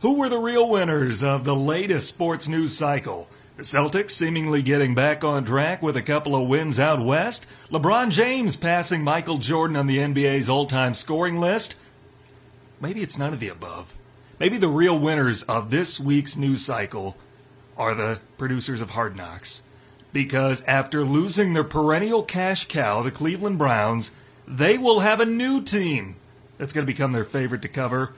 Who were the real winners of the latest sports news cycle? The Celtics seemingly getting back on track with a couple of wins out west. LeBron James passing Michael Jordan on the NBA's all-time scoring list. Maybe it's none of the above. Maybe the real winners of this week's news cycle are the producers of Hard Knocks. Because after losing their perennial cash cow, the Cleveland Browns, they will have a new team that's going to become their favorite to cover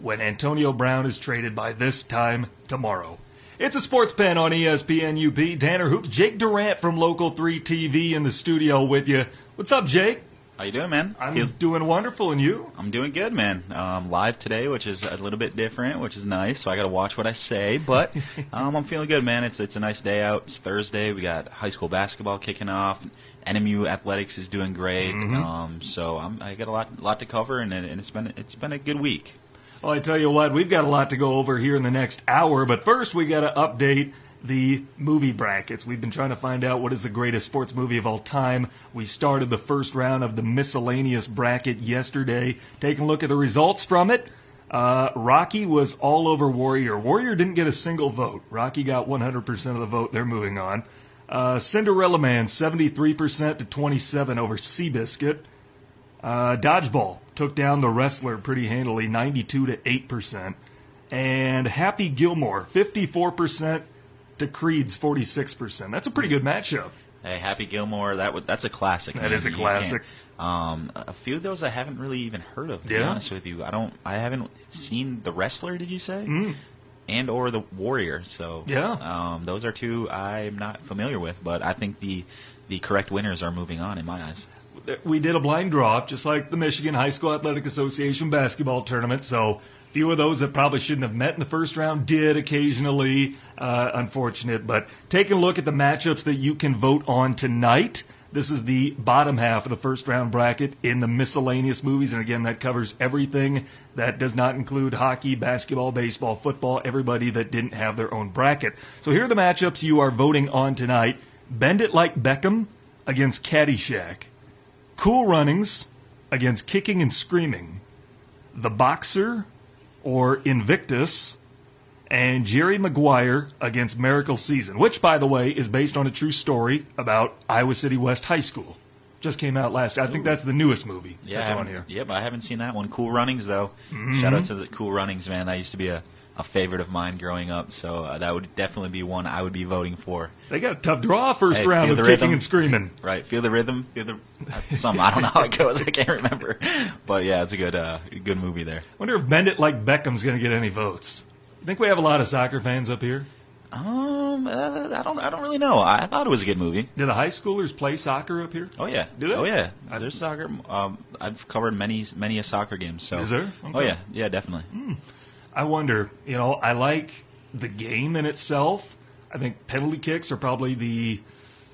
when Antonio Brown is traded by this time tomorrow. It's a Sports Pen on ESPN-UP. Tanner Hoops, Jake Durant from Local 3 TV in the studio with you. What's up, Jake? How you doing, man? I'm doing wonderful, and you? I'm doing good, man. Live today, which is a little bit different, which is nice, so I got to watch what I say, but I'm feeling good, man. It's a nice day out. It's Thursday. We got high school basketball kicking off. NMU Athletics is doing great, so I got a lot to cover, and it's been a good week. Well, I tell you what, we've got a lot to go over here in the next hour, but first we got to update the movie brackets. We've been trying to find out what is the greatest sports movie of all time. We started the first round of the miscellaneous bracket yesterday. Taking a look at the results from it, Rocky was all over Warrior. Warrior didn't get a single vote. Rocky got 100% of the vote. They're moving on. Cinderella Man, 73% to 27% over Seabiscuit. Dodgeball took down The Wrestler pretty handily, 92 to 8%. And Happy Gilmore, 54%. To Creed's 46%. That's a pretty good matchup. Hey, Happy Gilmore, that's a classic. That is a classic. A few of those I haven't really even heard of, to be honest with you. I haven't seen The Wrestler, did you say? And or The Warrior. So those are two I'm not familiar with, but I think the correct winners are moving on in my eyes. We did a blind draw, just like the Michigan High School Athletic Association basketball tournament, so few of those that probably shouldn't have met in the first round did occasionally. Unfortunate. But take a look at the matchups that you can vote on tonight. This is the bottom half of the first round bracket in the miscellaneous movies. And again, that covers everything. That does not include hockey, basketball, baseball, football, everybody that didn't have their own bracket. So here are the matchups you are voting on tonight. Bend It Like Beckham against Caddyshack. Cool Runnings against Kicking and Screaming. The Boxer or Invictus, and Jerry Maguire against Miracle Season, which, by the way, is based on a true story about Iowa City West High School. Just came out last year. I think that's the newest movie that's on here. Yep, I haven't seen that one. Cool Runnings, though. Shout out to the Cool Runnings, man. That used to be a favorite of mine growing up, so that would definitely be one I would be voting for. They got a tough draw first round with Kicking and Screaming. Right, Feel the Rhythm. I don't know how it goes. I can't remember. But, yeah, it's a good movie there. I wonder if Bend It Like Beckham's going to get any votes. You think we have a lot of soccer fans up here? I don't really know. I thought it was a good movie. Do the high schoolers play soccer up here? Oh yeah, do they? Oh yeah, there's soccer. I've covered many a soccer game. So is there? Okay. Oh yeah, definitely. I wonder, I like the game in itself. I think penalty kicks are probably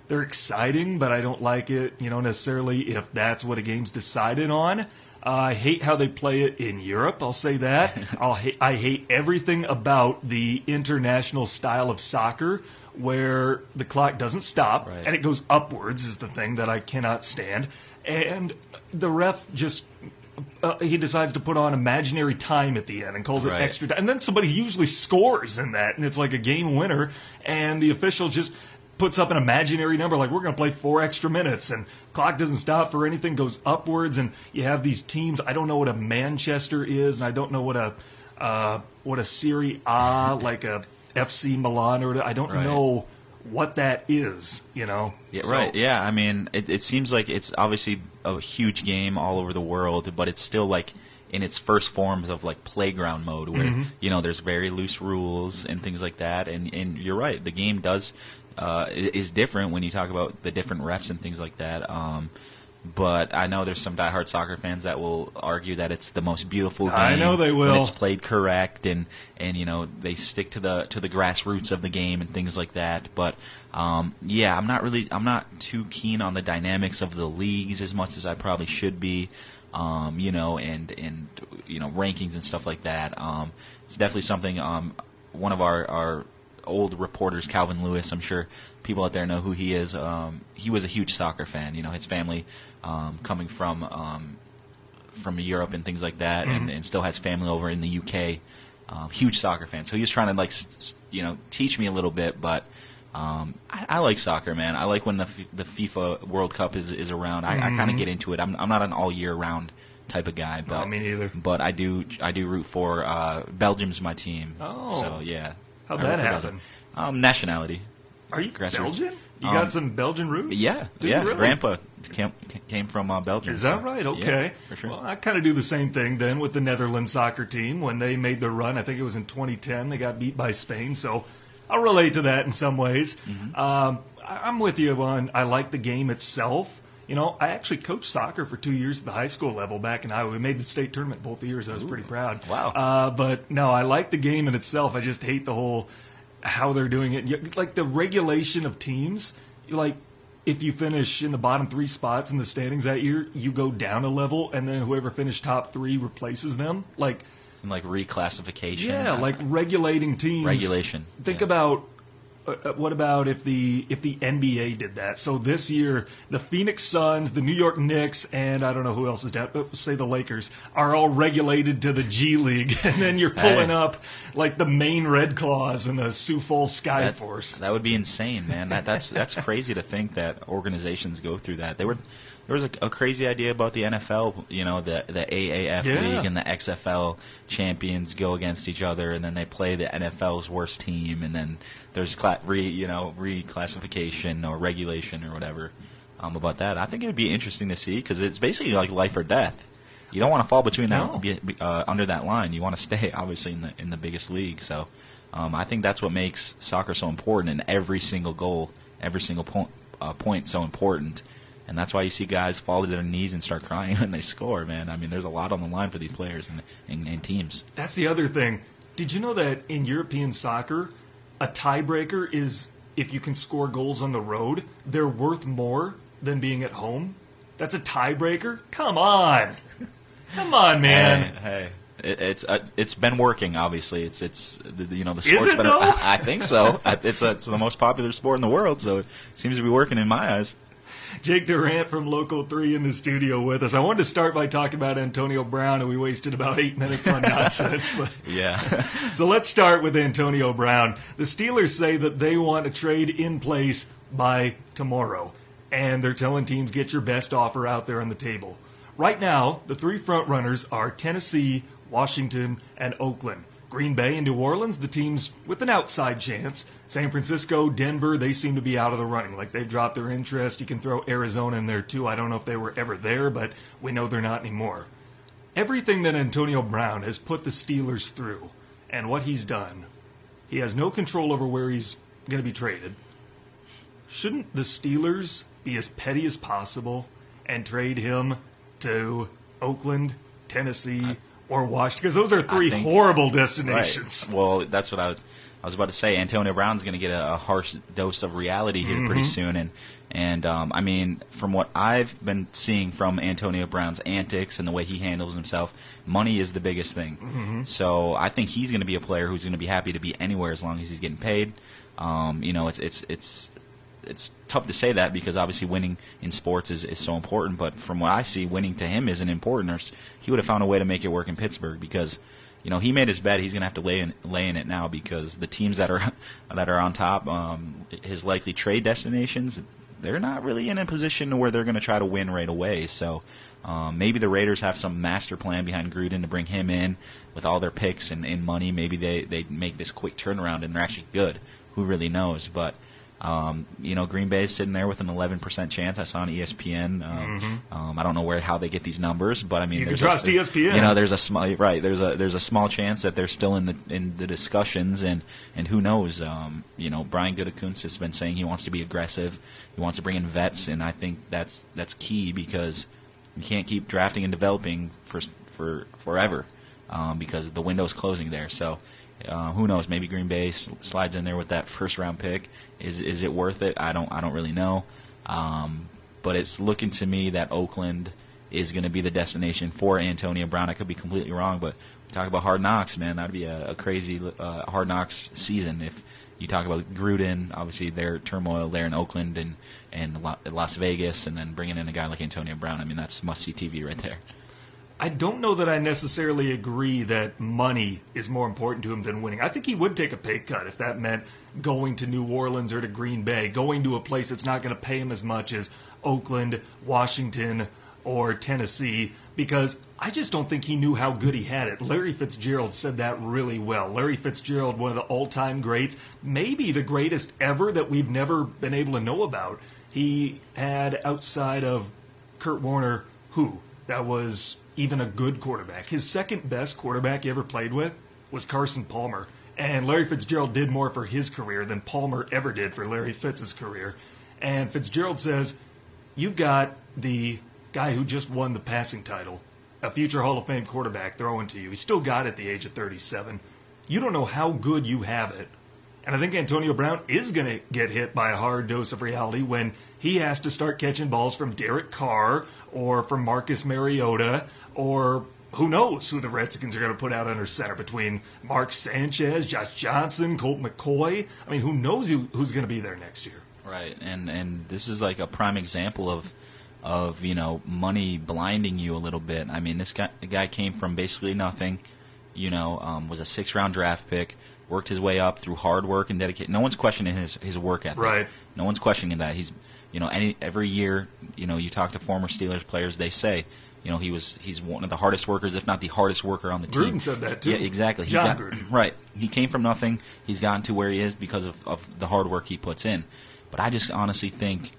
they're exciting, but I don't like it, necessarily if that's what a game's decided on. I hate how they play it in Europe, I'll say that. I hate everything about the international style of soccer where the clock doesn't stop and it goes upwards is the thing that I cannot stand. And the ref just... he decides to put on imaginary time at the end and calls it extra time. And then somebody usually scores in that, and it's like a game winner, and the official just puts up an imaginary number, like, we're going to play 4 extra minutes, and clock doesn't stop for anything, goes upwards, and you have these teams. I don't know what a Manchester is, and I don't know what a Serie A, like a FC Milan, or I don't know what that is, Yeah, so, I mean, it seems like it's obviously a huge game all over the world, but it's still like in its first forms of like playground mode where, there's very loose rules and things like that. And you're right, the game is different when you talk about the different refs and things like that. But I know there's some diehard soccer fans that will argue that it's the most beautiful game. I know they will. When it's played correct, and they stick to the grassroots of the game and things like that. But I'm not too keen on the dynamics of the leagues as much as I probably should be. And rankings and stuff like that. It's definitely something. One of our old reporters, Calvin Lewis, I'm sure people out there know who he is. He was a huge soccer fan. His family coming from Europe and things like that, and still has family over in the UK. Huge soccer fan. So he was trying to, like, teach me a little bit, but I like soccer, man. I like when the FIFA World Cup is around. I kind of get into it. I'm not an all-year-round type of guy. But, no, me neither. But I do root for Belgium's my team. Oh. So, yeah. How'd that happen? Nationality. Are you Belgian? You got some Belgian roots? Yeah. Dude, yeah. Really? Grandpa came from Belgium. Is that right? Okay. Yeah, for sure. Well, I kind of do the same thing then with the Netherlands soccer team. When they made their run, I think it was in 2010, they got beat by Spain. So I'll relate to that in some ways. Mm-hmm. I'm with you on I like the game itself. You know, I actually coached soccer for 2 years at the high school level back in Iowa. We made the state tournament both the years. I was pretty proud. Wow. But, no, I like the game in itself. I just hate the whole how they're doing it. Like the regulation of teams, like if you finish in the bottom three spots in the standings that year, you go down a level, and then whoever finished top three replaces them. Like some like reclassification. Yeah, like regulating teams. Regulation. Think about what about if the NBA did that? So this year, the Phoenix Suns, the New York Knicks, and I don't know who else is down, but say the Lakers, are all regulated to the G League. And then you're pulling up, like, the Maine Red Claws and the Sioux Falls Skyforce. That would be insane, man. That's crazy to think that organizations go through that. There was a crazy idea about the NFL, you know, the AAF league and the XFL champions go against each other, and then they play the NFL's worst team, and then there's reclassification or regulation or whatever about that. I think it would be interesting to see because it's basically like life or death. You don't want to fall between under that line. You want to stay obviously in the biggest league. So I think that's what makes soccer so important, and every single goal, every single point so important. And that's why you see guys fall to their knees and start crying when they score, man. I mean, there's a lot on the line for these players and teams. That's the other thing. Did you know that in European soccer, a tiebreaker is if you can score goals on the road, they're worth more than being at home? That's a tiebreaker? Come on. Come on, man. Hey. It's been working, obviously. It's you know the sport's been. I think so. It's the most popular sport in the world, so it seems to be working in my eyes. Jake Durant from Local 3 in the studio with us. I wanted to start by talking about Antonio Brown, and we wasted about 8 minutes on nonsense. But yeah. So let's start with Antonio Brown. The Steelers say that they want a trade in place by tomorrow, and they're telling teams, get your best offer out there on the table. Right now, the three front runners are Tennessee, Washington, and Oakland. Green Bay and New Orleans, the teams with an outside chance. San Francisco, Denver, they seem to be out of the running. Like, they've dropped their interest. You can throw Arizona in there, too. I don't know if they were ever there, but we know they're not anymore. Everything that Antonio Brown has put the Steelers through and what he's done, he has no control over where he's going to be traded. Shouldn't the Steelers be as petty as possible and trade him to Oakland, Tennessee, or Washington, because those are three horrible destinations. Right. Well, that's what I was about to say. Antonio Brown's going to get a harsh dose of reality here pretty soon, and I mean, from what I've been seeing from Antonio Brown's antics and the way he handles himself, money is the biggest thing. Mm-hmm. So I think he's going to be a player who's going to be happy to be anywhere as long as he's getting paid. You know, it's tough to say that because obviously winning in sports is so important, but from what I see, winning to him isn't important. Or he would have found a way to make it work in Pittsburgh because, you know, he made his bet. He's going to have to lay in it now because the teams that are on top, his likely trade destinations, they're not really in a position where they're going to try to win right away. So maybe the Raiders have some master plan behind Gruden to bring him in with all their picks and money. Maybe they make this quick turnaround and they're actually good. Who really knows? But you know, Green Bay is sitting there with an 11% chance. I saw on ESPN. I don't know how they get these numbers, but I mean, you can trust ESPN. You know, there's a small chance that they're still in the discussions, and who knows? You know, Brian Gutekunst has been saying he wants to be aggressive. He wants to bring in vets, and I think that's key because you can't keep drafting and developing for forever because the window's closing there. So. Who knows? Maybe Green Bay slides in there with that first-round pick. Is it worth it? I don't really know. But it's looking to me that Oakland is going to be the destination for Antonio Brown. I could be completely wrong, but we talk about Hard Knocks, man. That'd be a crazy Hard Knocks season. If you talk about Gruden, obviously their turmoil there in Oakland and Las Vegas, and then bringing in a guy like Antonio Brown. I mean, that's must-see TV right there. I don't know that I necessarily agree that money is more important to him than winning. I think he would take a pay cut if that meant going to New Orleans or to Green Bay, going to a place that's not going to pay him as much as Oakland, Washington, or Tennessee, because I just don't think he knew how good he had it. Larry Fitzgerald said that really well. Larry Fitzgerald, one of the all-time greats, maybe the greatest ever that we've never been able to know about. He had, outside of Kurt Warner, who? That was even a good quarterback. His second best quarterback he ever played with was Carson Palmer. And Larry Fitzgerald did more for his career than Palmer ever did for Larry Fitz's career. And Fitzgerald says, you've got the guy who just won the passing title, a future Hall of Fame quarterback throwing to you. He still got it at the age of 37. You don't know how good you have it. And I think Antonio Brown is going to get hit by a hard dose of reality when he has to start catching balls from Derek Carr or from Marcus Mariota or who knows who the Redskins are going to put out under center between Mark Sanchez, Josh Johnson, Colt McCoy. I mean, who knows who's going to be there next year. Right, and this is like a prime example of you know, money blinding you a little bit. I mean, the guy came from basically nothing, you know, was a 6-round draft pick. Worked his way up through hard work and dedication. No one's questioning his work ethic. Right. No one's questioning that. He's, you know, every year, you know, you talk to former Steelers players, they say, you know, he's one of the hardest workers, if not the hardest worker on the team. Gruden said that too. Yeah, exactly. Jon Gruden. Right. He came from nothing. He's gotten to where he is because of the hard work he puts in. But I just honestly think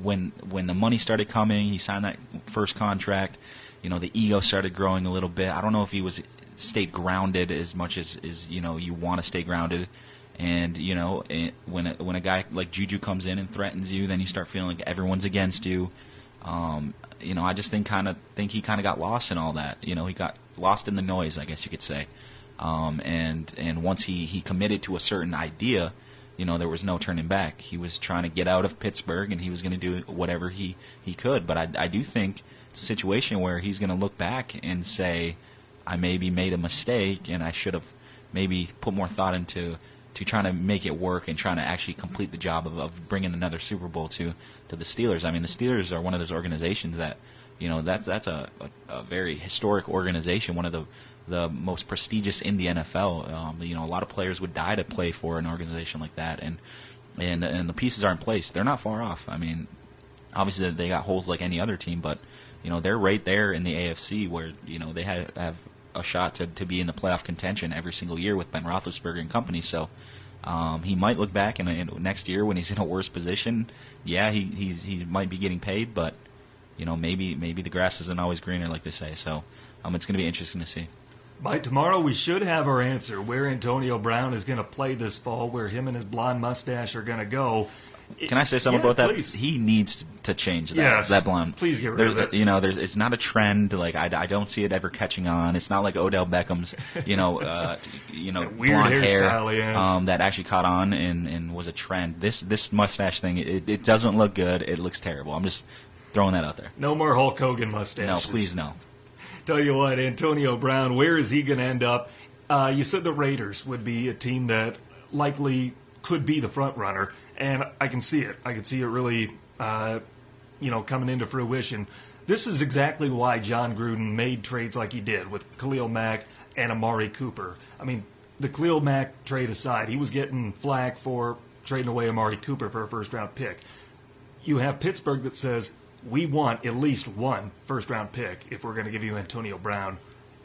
when the money started coming, he signed that first contract. You know, the ego started growing a little bit. I don't know if he was. Stay grounded as much as you know you want to stay grounded, and you know when a guy like Juju comes in and threatens you, then you start feeling like everyone's against you. You know, I just think he kind of got lost in all that. You know, he got lost in the noise, I guess you could say. And once he committed to a certain idea, you know, there was no turning back. He was trying to get out of Pittsburgh, and he was going to do whatever he could. But I do think it's a situation where he's going to look back and say, I maybe made a mistake, and I should have maybe put more thought into trying to make it work and trying to actually complete the job of bringing another Super Bowl to the Steelers. I mean, the Steelers are one of those organizations that, you know, that's a very historic organization, one of the most prestigious in the NFL. You know, a lot of players would die to play for an organization like that, and the pieces are in place. They're not far off. I mean, obviously they got holes like any other team, but, you know, they're right there in the AFC where, you know, they have a shot to be in the playoff contention every single year with Ben Roethlisberger and company. So he might look back and next year when he's in a worse position, yeah, he might be getting paid, but you know maybe the grass isn't always greener, like they say. So it's going to be interesting to see. By tomorrow, we should have our answer where Antonio Brown is going to play this fall, where him and his blonde mustache are going to go. Can I say something about please. That? He needs to change that. Yes, that blonde. Please get rid of it. You know, it's not a trend. Like I don't see it ever catching on. It's not like Odell Beckham's, you know, weird blonde hairstyle, hair that actually caught on and was a trend. This mustache thing, it doesn't look good. It looks terrible. I'm just throwing that out there. No more Hulk Hogan mustaches. No, please no. Tell you what, Antonio Brown, where is he going to end up? You said the Raiders would be a team that likely could be the front runner. And I can see it. I can see it really, coming into fruition. This is exactly why Jon Gruden made trades like he did with Khalil Mack and Amari Cooper. I mean, the Khalil Mack trade aside, he was getting flack for trading away Amari Cooper for a first-round pick. You have Pittsburgh that says, we want at least one first-round pick if we're going to give you Antonio Brown.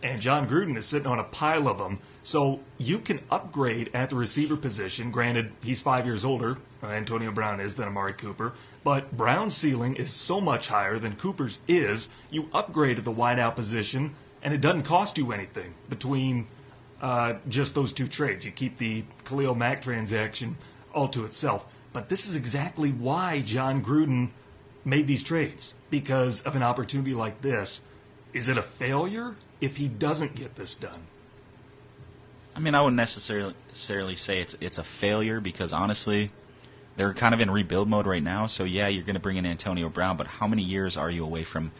And Jon Gruden is sitting on a pile of them. So you can upgrade at the receiver position. Granted, he's 5 years older, Antonio Brown is, than Amari Cooper. But Brown's ceiling is so much higher than Cooper's is. You upgrade at the wideout position, and it doesn't cost you anything between just those two trades. You keep the Khalil Mack transaction all to itself. But this is exactly why Jon Gruden made these trades, because of an opportunity like this. Is it a failure if he doesn't get this done? I mean, I wouldn't necessarily say it's a failure, because honestly, they're kind of in rebuild mode right now. So yeah, you're going to bring in Antonio Brown, but how many years are you away from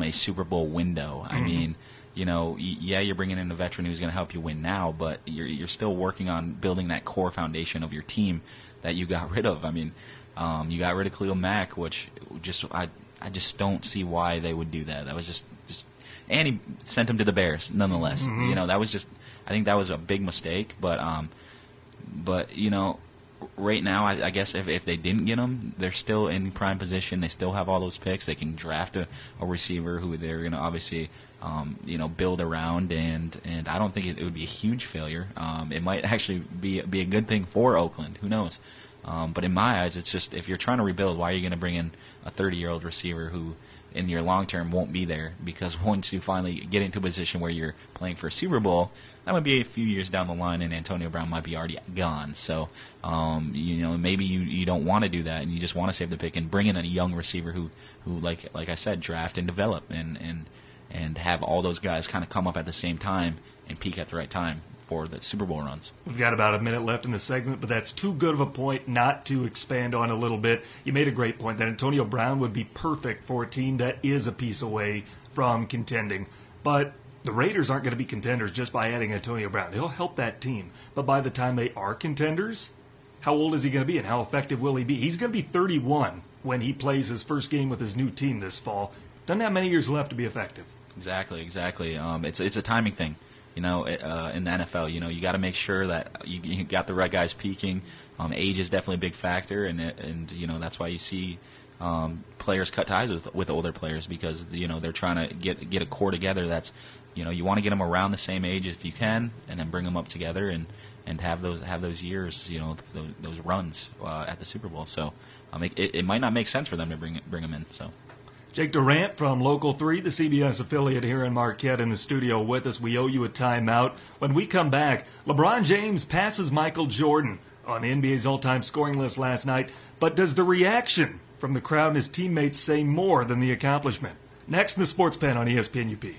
a Super Bowl window? I mean, you know, yeah, you're bringing in a veteran who's going to help you win now, but you're still working on building that core foundation of your team that you got rid of. I mean, you got rid of Khalil Mack, which I just don't see why they would do that. That was just And he sent him to the Bears, nonetheless. Mm-hmm. You know, that was just – I think that was a big mistake. But you know, right now, I guess if they didn't get him, they're still in prime position. They still have all those picks. They can draft a receiver who they're going to obviously – you know, build around, and I don't think it would be a huge failure. It might actually be a good thing for Oakland. Who knows? But in my eyes, it's just, if you're trying to rebuild, why are you going to bring in a 30-year-old receiver who, in your long term, won't be there? Because once you finally get into a position where you're playing for a Super Bowl, that might be a few years down the line, and Antonio Brown might be already gone. So, you know, maybe you don't want to do that, and you just want to save the pick and bring in a young receiver who like I said, draft and develop and have all those guys kind of come up at the same time and peak at the right time for the Super Bowl runs. We've got about a minute left in the segment, but that's too good of a point not to expand on a little bit. You made a great point that Antonio Brown would be perfect for a team that is a piece away from contending. But the Raiders aren't going to be contenders just by adding Antonio Brown. He'll help that team. But by the time they are contenders, how old is he going to be and how effective will he be? He's going to be 31 when he plays his first game with his new team this fall. Doesn't have many years left to be effective. Exactly. It's a timing thing, you know, in the NFL. You know, you got to make sure that you got the right guys peaking. Age is definitely a big factor, and you know, that's why you see players cut ties with older players, because you know they're trying to get a core together. That's, you know, you want to get them around the same age if you can, and then bring them up together and have those years, you know, those runs at the Super Bowl. So it might not make sense for them to bring them in. So. Jake Durant from Local 3, the CBS affiliate here in Marquette, in the studio with us. We owe you a timeout. When we come back, LeBron James passes Michael Jordan on the NBA's all-time scoring list last night, but does the reaction from the crowd and his teammates say more than the accomplishment? Next in the Sports Pen on ESPN-UP.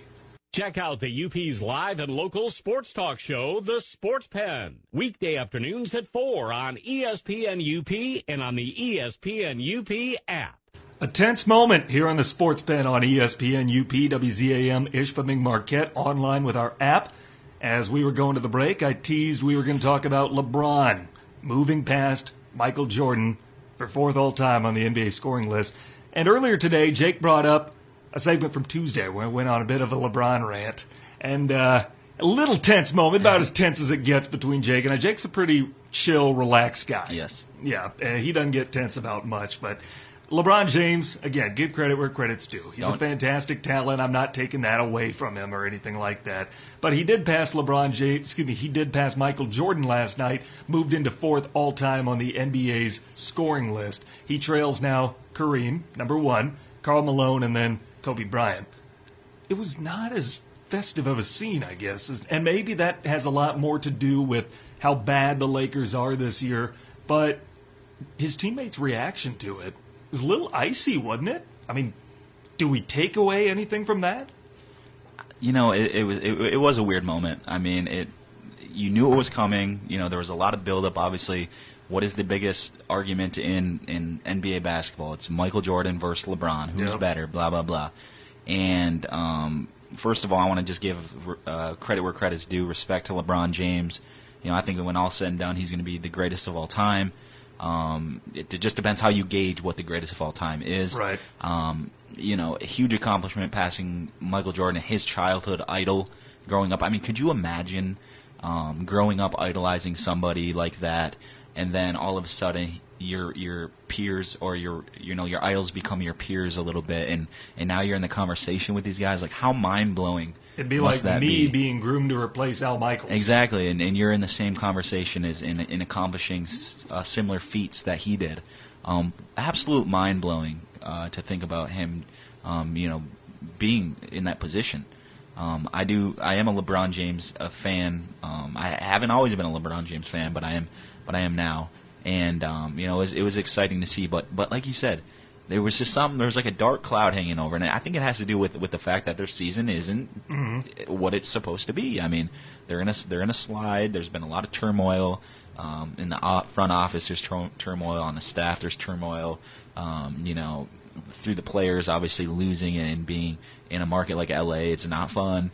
Check out the UP's live and local sports talk show, The Sports Pen, weekday afternoons at 4 on ESPN-UP and on the ESPN-UP app. A tense moment here on the Sports Pen on ESPN-UP, WZAM, Ishpeming, Marquette, online with our app. As we were going to the break, I teased we were going to talk about LeBron moving past Michael Jordan for fourth all-time on the NBA scoring list. And earlier today, Jake brought up a segment from Tuesday where I went on a bit of a LeBron rant. And a little tense moment, about as tense as it gets between Jake and I. Jake's a pretty chill, relaxed guy. Yes. Yeah, he doesn't get tense about much, but... LeBron James, again, give credit where credit's due. He's a fantastic talent. I'm not taking that away from him or anything like that. But he did pass he did pass Michael Jordan last night, moved into fourth all-time on the NBA's scoring list. He trails now Kareem, number one, Karl Malone, and then Kobe Bryant. It was not as festive of a scene, I guess. And maybe that has a lot more to do with how bad the Lakers are this year. But his teammates' reaction to it, it was a little icy, wasn't it? I mean, do we take away anything from that? You know, it was a weird moment. I mean, you knew it was coming. You know, there was a lot of buildup. Obviously, what is the biggest argument in NBA basketball? It's Michael Jordan versus LeBron. Who's better? Blah blah blah. And first of all, I want to just give credit where credit's due. Respect to LeBron James. You know, I think when all said and done, he's going to be the greatest of all time. It just depends how you gauge what the greatest of all time is. Right. You know, a huge accomplishment passing Michael Jordan, his childhood idol growing up. I mean, could you imagine growing up idolizing somebody like that, and then all of a sudden your peers or your idols become your peers a little bit, and now you're in the conversation with these guys? Like, how mind-blowing. It'd be like me being groomed to replace Al Michaels. Exactly, and you're in the same conversation as in accomplishing similar feats that he did. Absolute mind-blowing to think about him, you know, being in that position. I am a LeBron James fan. I haven't always been a LeBron James fan, but I am now. And you know, it was exciting to see. But like you said, there was just something. There was like a dark cloud hanging over, and I think it has to do with the fact that their season isn't what it's supposed to be. I mean, they're in a slide. There's been a lot of turmoil in the front office. There's turmoil on the staff. There's turmoil, you know, through the players obviously losing and being in a market like LA. It's not fun.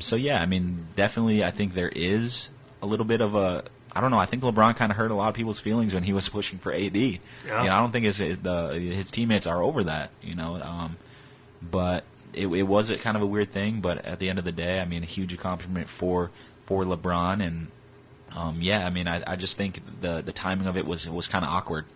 So yeah, I mean, definitely, I think there is a little bit of a. I don't know. I think LeBron kind of hurt a lot of people's feelings when he was pushing for AD. Yeah. You know, I don't think his teammates are over that. You know, but it was kind of a weird thing, but at the end of the day, I mean, a huge accomplishment for LeBron, and I just think the timing of it was kind of awkward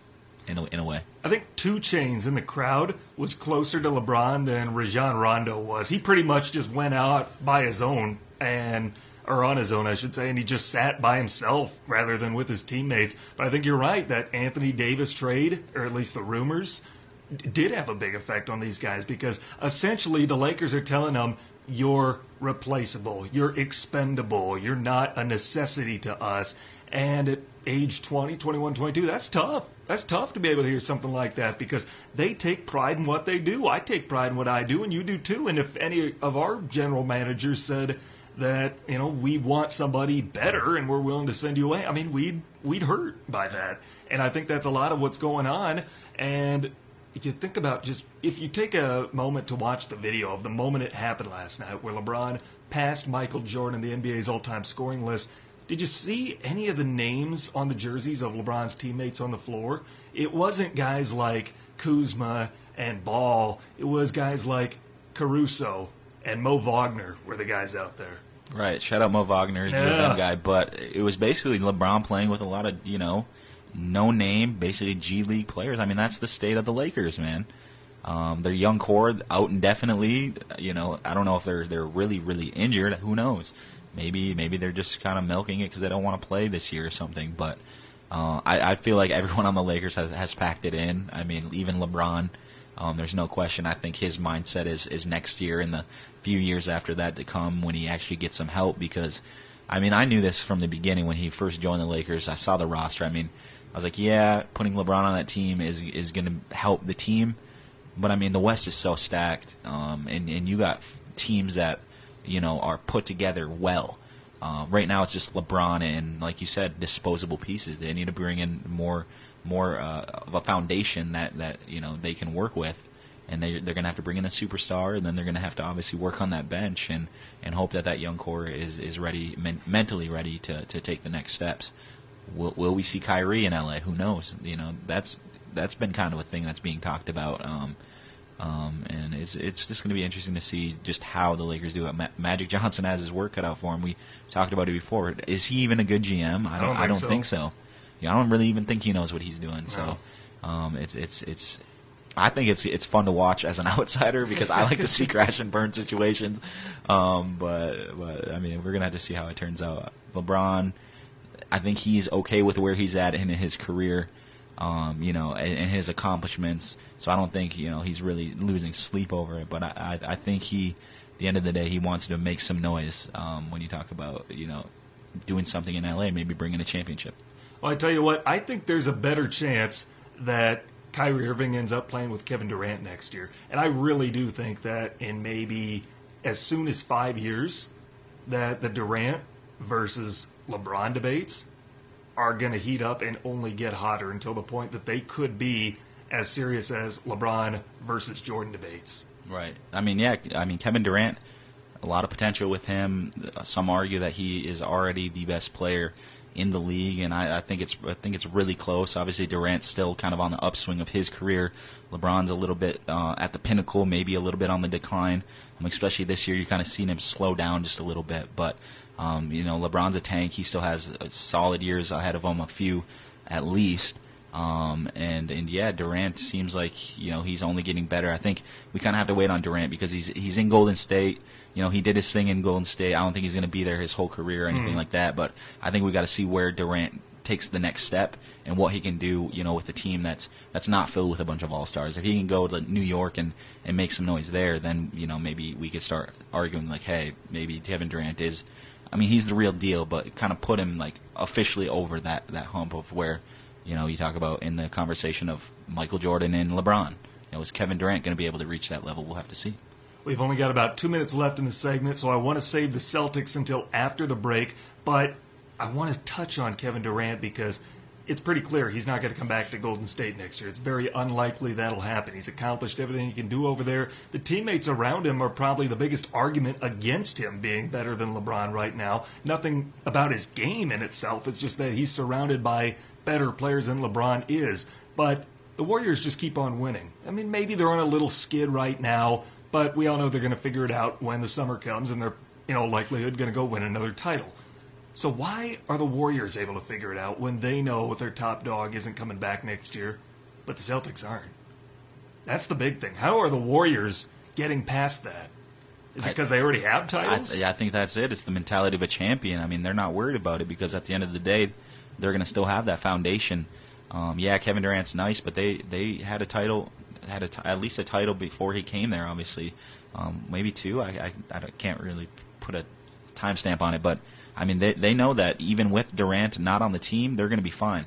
in a way. I think 2 Chainz in the crowd was closer to LeBron than Rajon Rondo was. He pretty much just went out on his own, and he just sat by himself rather than with his teammates. But I think you're right that Anthony Davis trade, or at least the rumors, did have a big effect on these guys, because essentially the Lakers are telling them, you're replaceable, you're expendable, you're not a necessity to us. And at age 20, 21, 22, that's tough. That's tough to be able to hear something like that, because they take pride in what they do. I take pride in what I do, and you do too. And if any of our general managers said that, you know, we want somebody better and we're willing to send you away, I mean, we'd hurt by that. And I think that's a lot of what's going on. And if you think about, just if you take a moment to watch the video of the moment it happened last night, where LeBron passed Michael Jordan, the NBA's all-time scoring list, did you see any of the names on the jerseys of LeBron's teammates on the floor? It wasn't guys like Kuzma and Ball. It was guys like Caruso and Mo Wagner were the guys out there. Right. Shout out Mo Wagner, that guy. But it was basically LeBron playing with a lot of, you know, no-name, basically G League players. I mean, that's the state of the Lakers, man. Their young core out indefinitely. You know, I don't know if they're really, really injured. Who knows? Maybe they're just kind of milking it because they don't want to play this year or something. But I feel like everyone on the Lakers has packed it in. I mean, even LeBron. There's no question. I think his mindset is next year and the few years after that to come, when he actually gets some help. Because, I mean, I knew this from the beginning when he first joined the Lakers. I saw the roster. I mean, I was like, yeah, putting LeBron on that team is going to help the team. But, I mean, the West is so stacked, and you got teams that, you know, are put together well. Right now it's just LeBron and, like you said, disposable pieces. They need to bring in more of a foundation that you know, they can work with. And they're going to have to bring in a superstar, and then they're going to have to obviously work on that bench and hope that young core is ready, mentally ready to take the next steps. Will we see Kyrie in LA? Who knows? You know, that's been kind of a thing that's being talked about, and it's just going to be interesting to see just how the Lakers do it. Magic Johnson has his work cut out for him. We talked about it before. Is he even a good GM? I don't think so. Yeah, I don't really even think he knows what he's doing. No. So it's I think it's fun to watch as an outsider, because I like to see crash and burn situations. But I mean, we're gonna have to see how it turns out. LeBron, I think he's okay with where he's at in his career, you know, and his accomplishments. So I don't think, you know, he's really losing sleep over it. But I think at the end of the day, he wants to make some noise when you talk about, you know, doing something in LA, maybe bringing a championship. Well, I tell you what, I think there's a better chance that Kyrie Irving ends up playing with Kevin Durant next year. And I really do think that in maybe as soon as 5 years, that the Durant versus LeBron debates are going to heat up and only get hotter until the point that they could be as serious as LeBron versus Jordan debates. Right. I mean, yeah. I mean, Kevin Durant, a lot of potential with him. Some argue that he is already the best player in the league, and I think it's really close. Obviously, Durant's still kind of on the upswing of his career. LeBron's a little bit at the pinnacle, maybe a little bit on the decline. Especially this year, you kind of seen him slow down just a little bit, but. You know, LeBron's a tank. He still has solid years ahead of him, a few at least. And yeah, Durant seems like, you know, he's only getting better. I think we kind of have to wait on Durant because he's in Golden State. You know, he did his thing in Golden State. I don't think he's going to be there his whole career or anything like that. But I think we got to see where Durant takes the next step and what he can do, you know, with a team that's not filled with a bunch of all-stars. If he can go to New York and make some noise there, then, you know, maybe we could start arguing like, hey, maybe Kevin Durant is – I mean, he's the real deal, but kind of put him like officially over that hump of where, you know, you talk about in the conversation of Michael Jordan and LeBron. You know, is Kevin Durant going to be able to reach that level? We'll have to see. We've only got about 2 minutes left in the segment, so I want to save the Celtics until after the break. But I want to touch on Kevin Durant because it's pretty clear he's not going to come back to Golden State next year. It's very unlikely that'll happen. He's accomplished everything he can do over there. The teammates around him are probably the biggest argument against him being better than LeBron right now. Nothing about his game in itself. It's just that he's surrounded by better players than LeBron is. But the Warriors just keep on winning. I mean, maybe they're on a little skid right now. but we all know they're going to figure it out when the summer comes, and they're, likelihood going to go win another title. So why are the Warriors able to figure it out when they know their top dog isn't coming back next year, but the Celtics aren't? That's the big thing. How are the Warriors getting past that? Is it because they already have titles? I think that's it. It's the mentality of a champion. I mean, they're not worried about it because at the end of the day, they're going to still have that foundation. Yeah, Kevin Durant's nice, but they had a title, at least a title before he came there, obviously. Maybe two. I can't really put a timestamp on it, but, I mean, they know that even with Durant not on the team, they're going to be fine.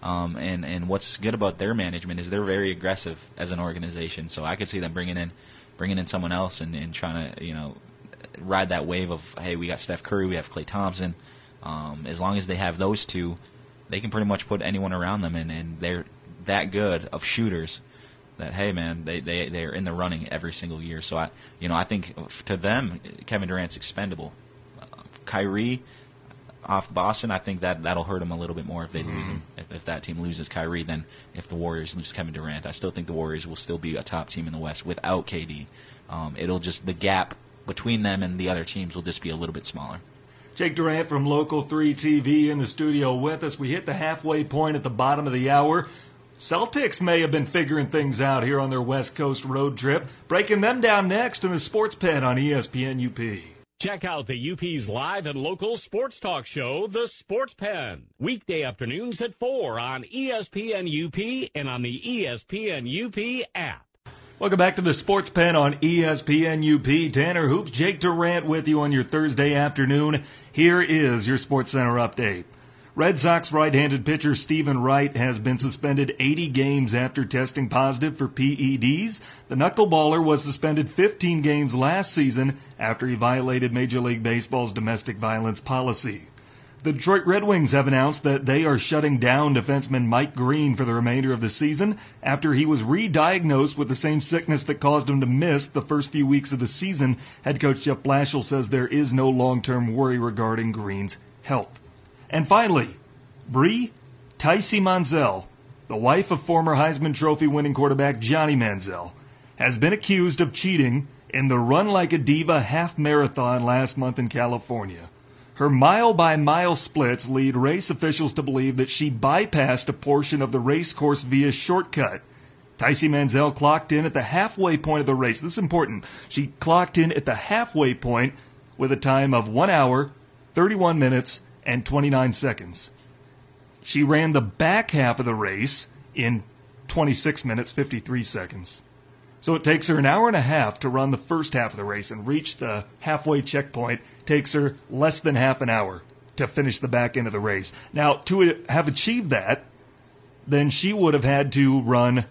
And what's good about their management is they're very aggressive as an organization. So I could see them bringing in someone else and trying to, ride that wave of, hey, we got Steph Curry, we have Klay Thompson. As long as they have those two, they can pretty much put anyone around them, and they're that good of shooters that, hey, man, they're in the running every single year. So, I think to them, Kevin Durant's expendable. Kyrie off Boston, I think that'll hurt them a little bit more if they lose him. If that team loses Kyrie, then if the Warriors lose Kevin Durant, I still think the Warriors will still be a top team in the West without KD. It'll just, the gap between them and the other teams will just be a little bit smaller. Jake Durant from Local 3 TV in the studio with us. We hit the halfway point at the bottom of the hour. Celtics may have been figuring things out here on their West Coast road trip. Breaking them down next in the Sports Pen on ESPN-UP. Check out the UP's live and local sports talk show, The Sports Pen, weekday afternoons at 4 on ESPN-UP and on the ESPN-UP app. Welcome back to The Sports Pen on ESPN-UP. Tanner Hoops, Jake Durant with you on your Thursday afternoon. Here is your SportsCenter update. Red Sox right-handed pitcher Stephen Wright has been suspended 80 games after testing positive for PEDs. The knuckleballer was suspended 15 games last season after he violated Major League Baseball's domestic violence policy. The Detroit Red Wings have announced that they are shutting down defenseman Mike Green for the remainder of the season after he was re-diagnosed with the same sickness that caused him to miss the first few weeks of the season. Head coach Jeff Blashill says there is no long-term worry regarding Green's health. And finally, Bree Tycee Manziel, the wife of former Heisman Trophy winning quarterback Johnny Manziel, has been accused of cheating in the Run Like a Diva half marathon last month in California. Her mile-by-mile splits lead race officials to believe that she bypassed a portion of the race course via shortcut. Tycee Manziel clocked in at the halfway point of the race. This is important. She clocked in at the halfway point with a time of 1 hour, 31 minutes, and 29 seconds. She ran the back half of the race in 26 minutes, 53 seconds. So it takes her an hour and a half to run the first half of the race and reach the halfway checkpoint. Takes her less than half an hour to finish the back end of the race. Now, to have achieved that, then she would have had to run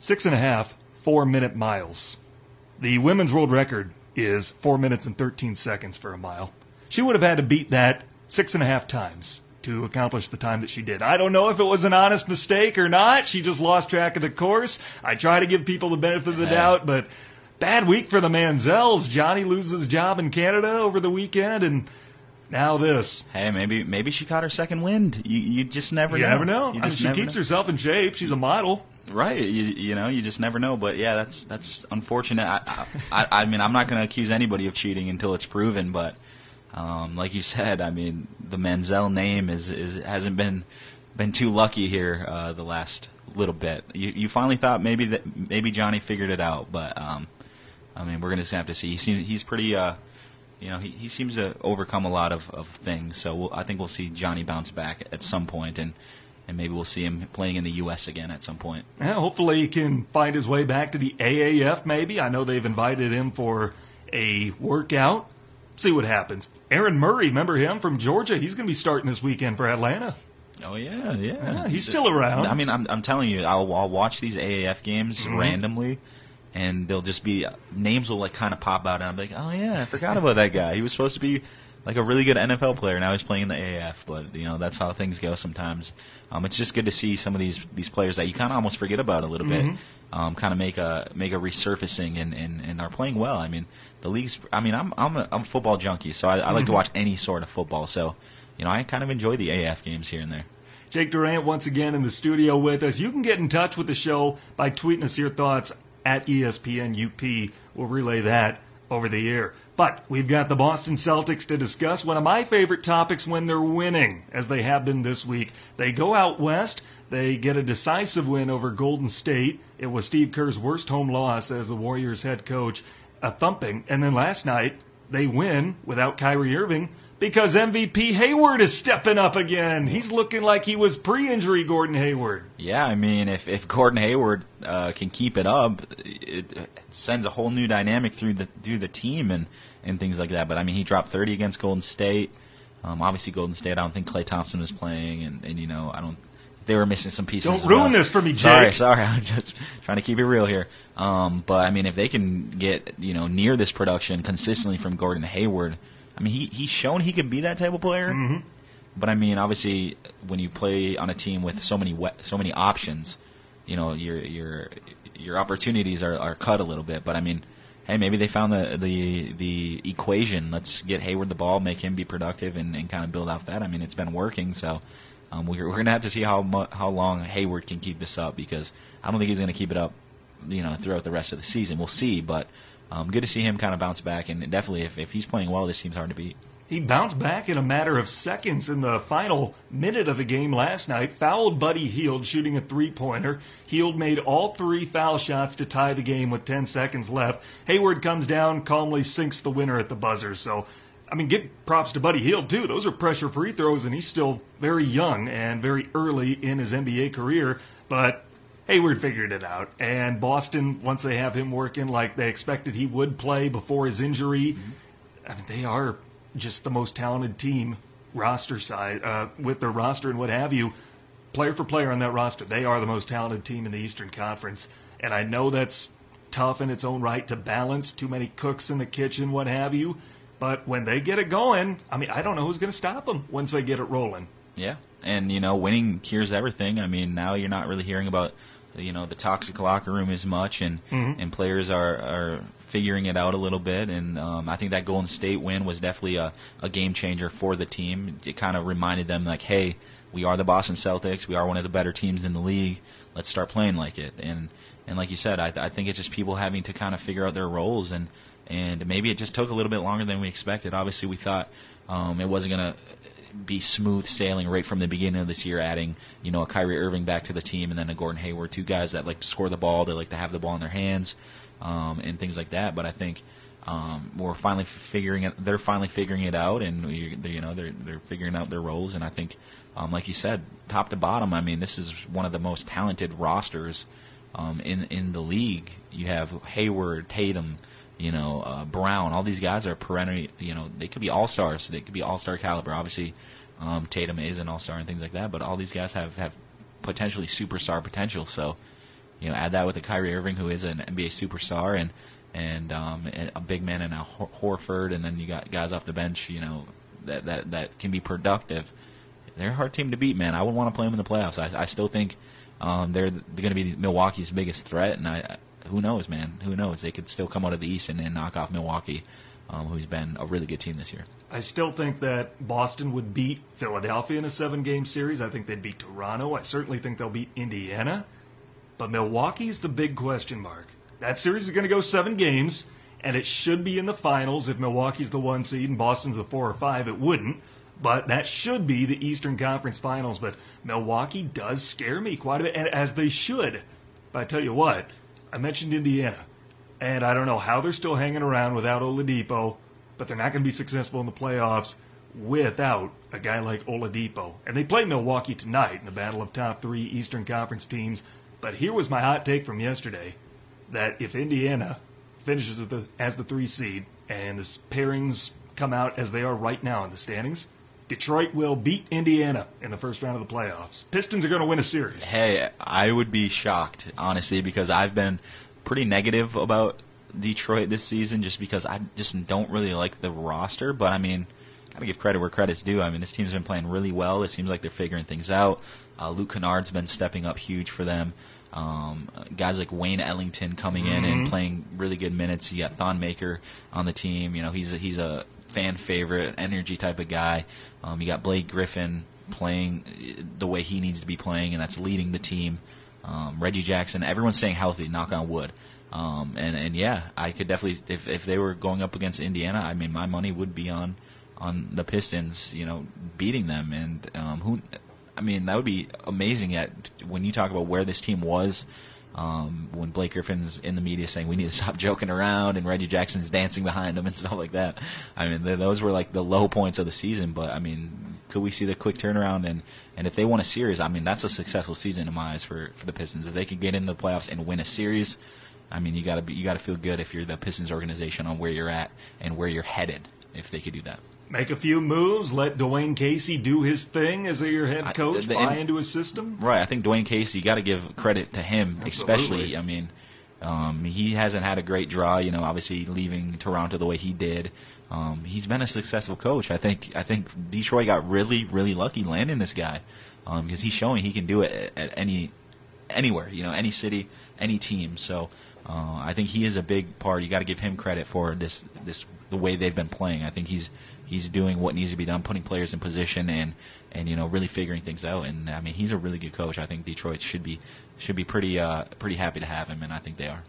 6.5 4-minute miles. The women's world record is 4 minutes and 13 seconds for a mile. She would have had to beat that 6.5 times to accomplish the time that she did. I don't know if it was an honest mistake or not. She just lost track of the course. I try to give people the benefit of the doubt, but bad week for the Manziels. Johnny loses his job in Canada over the weekend, and now this. Hey, maybe she caught her second wind. You just never know. You never know. She keeps herself in shape. She's a model. Right. You just never know. But, yeah, that's unfortunate. I mean, I'm not going to accuse anybody of cheating until it's proven, but... like you said, I mean, the Manziel name hasn't been too lucky here the last little bit. You finally thought maybe Johnny figured it out, but I mean, we're gonna have to see. He's pretty, he seems to overcome a lot of things. So I think we'll see Johnny bounce back at some point, and maybe we'll see him playing in the U.S. again at some point. Yeah, hopefully he can find his way back to the AAF. Maybe. I know they've invited him for a workout. See what happens. Aaron Murray, remember him from Georgia? He's going to be starting this weekend for Atlanta. Oh, yeah. He's still around. I mean, I'm telling you, I'll watch these AAF games randomly, and they'll just be names will kind of pop out, and I'm like, oh, yeah, I forgot about that guy. He was supposed to be like a really good NFL player. Now he's playing in the AAF, but, that's how things go sometimes. It's just good to see some of these players that you kind of almost forget about a little bit. Kind of make a resurfacing and are playing well. I mean, the league's. I mean, I'm a football junkie, so I like to watch any sort of football. So, I kind of enjoy the AAF games here and there. Jake Durant once again in the studio with us. You can get in touch with the show by tweeting us your thoughts at ESPN-UP. We'll relay that over the air. But we've got the Boston Celtics to discuss. One of my favorite topics when they're winning, as they have been this week. They go out west. They get a decisive win over Golden State. It was Steve Kerr's worst home loss as the Warriors head coach, a thumping. And then last night, they win without Kyrie Irving because MVP Hayward is stepping up again. He's looking like he was pre-injury Gordon Hayward. Yeah, I mean, if Gordon Hayward can keep it up, it sends a whole new dynamic through the team and things like that. But, I mean, he dropped 30 against Golden State. Obviously, Golden State, I don't think Klay Thompson was playing, and you know, I don't – they were missing some pieces. Don't ruin this for me, Jake. Sorry. I'm just trying to keep it real here. But, I mean, if they can get, you know, near this production consistently from Gordon Hayward – I mean, he's shown he can be that type of player, mm-hmm. But I mean, obviously, when you play on a team with so many options, you know, your opportunities are cut a little bit. But I mean, hey, maybe they found the equation. Let's get Hayward the ball, make him be productive, and kind of build off that. I mean, it's been working, so we're gonna have to see how long Hayward can keep this up, because I don't think he's gonna keep it up, you know, throughout the rest of the season. We'll see, but. Good to see him kind of bounce back, and definitely if he's playing well, this team's hard to beat. He bounced back in a matter of seconds in the final minute of the game last night, fouled Buddy Hield shooting a three-pointer. Hield made all three foul shots to tie the game with 10 seconds left. Hayward comes down, calmly sinks the winner at the buzzer. So, I mean, give props to Buddy Hield, too. Those are pressure free throws, and he's still very young and very early in his NBA career, but... Hayward figured it out, and Boston, once they have him working like they expected he would play before his injury, mm-hmm. I mean, they are just the most talented team roster side, with their roster and what have you. Player for player on that roster, they are the most talented team in the Eastern Conference, and I know that's tough in its own right to balance, too many cooks in the kitchen, what have you, but when they get it going, I mean, I don't know who's going to stop them once they get it rolling. Yeah, and, you know, winning cures everything. I mean, now you're not really hearing about... you know, the toxic locker room as much, and mm-hmm. and players are figuring it out a little bit, and I think that Golden State win was definitely a game changer for the team. It kind of reminded them, like, hey, we are the Boston Celtics, we are one of the better teams in the league, let's start playing like it. And like you said, I think it's just people having to kind of figure out their roles, and maybe it just took a little bit longer than we expected. Obviously, we thought it wasn't going to be smooth sailing right from the beginning of this year, adding, you know, a Kyrie Irving back to the team and then a Gordon Hayward, two guys that like to score the ball, they like to have the ball in their hands, and things like that. But I think we're finally figuring it. They're finally figuring it out, and you know, they're figuring out their roles. And I think, like you said, top to bottom, I mean, this is one of the most talented rosters in the league. You have Hayward, Tatum. You know, Brown, all these guys are perennial, you know, they could be all-stars. They could be all-star caliber. Obviously, Tatum is an all-star and things like that, but all these guys have potentially superstar potential. So, you know, add that with a Kyrie Irving, who is an NBA superstar, and a big man, and a Horford, and then you got guys off the bench, you know, that can be productive. They're a hard team to beat, man. I would want to play them in the playoffs. I still think they're going to be Milwaukee's biggest threat, and who knows, man? Who knows? They could still come out of the East and knock off Milwaukee, who's been a really good team this year. I still think that Boston would beat Philadelphia in a 7-game series. I think they'd beat Toronto. I certainly think they'll beat Indiana. But Milwaukee's the big question mark. That series is going to go 7 games, and it should be in the finals. If Milwaukee's the 1 seed and Boston's the 4 or 5, it wouldn't. But that should be the Eastern Conference Finals. But Milwaukee does scare me quite a bit, and as they should. But I tell you what, I mentioned Indiana, and I don't know how they're still hanging around without Oladipo, but they're not going to be successful in the playoffs without a guy like Oladipo. And they play Milwaukee tonight in the battle of top 3 Eastern Conference teams. But here was my hot take from yesterday, that if Indiana finishes as the 3 seed and the pairings come out as they are right now in the standings, Detroit will beat Indiana in the first round of the playoffs. Pistons are going to win a series. Hey, I would be shocked, honestly, because I've been pretty negative about Detroit this season just because I just don't really like the roster. But, I mean, got to give credit where credit's due. I mean, this team's been playing really well. It seems like they're figuring things out. Luke Kennard's been stepping up huge for them. Guys like Wayne Ellington coming in and playing really good minutes. You got Thon Maker on the team. You know, he's a fan favorite, energy type of guy. You got Blake Griffin playing the way he needs to be playing, and that's leading the team. Reggie Jackson, everyone's staying healthy, knock on wood. And yeah, I could definitely, if they were going up against Indiana, I mean, my money would be on the Pistons, you know, beating them. And that would be amazing when you talk about where this team was when Blake Griffin's in the media saying we need to stop joking around and Reggie Jackson's dancing behind him and stuff like that. I mean, those were like the low points of the season, but I mean, could we see the quick turnaround? And if they won a series, I mean, that's a successful season in my eyes for the Pistons. If they could get into the playoffs and win a series, I mean, you gotta feel good if you're the Pistons organization on where you're at and where you're headed if they could do that. Make a few moves, let Dwayne Casey do his thing as your head coach, buy into his system. Right, I think Dwayne Casey, you got to give credit to him. Absolutely. Especially, I mean, he hasn't had a great draw, you know, obviously leaving Toronto the way he did. He's been a successful coach. I think Detroit got really, really lucky landing this guy because he's showing he can do it at anywhere, you know, any city, any team. So I think he is a big part. You got to give him credit for this the way they've been playing. I think he's doing what needs to be done, putting players in position and you know, really figuring things out. And I mean, he's a really good coach. I think Detroit should be pretty happy to have him, and I think they are.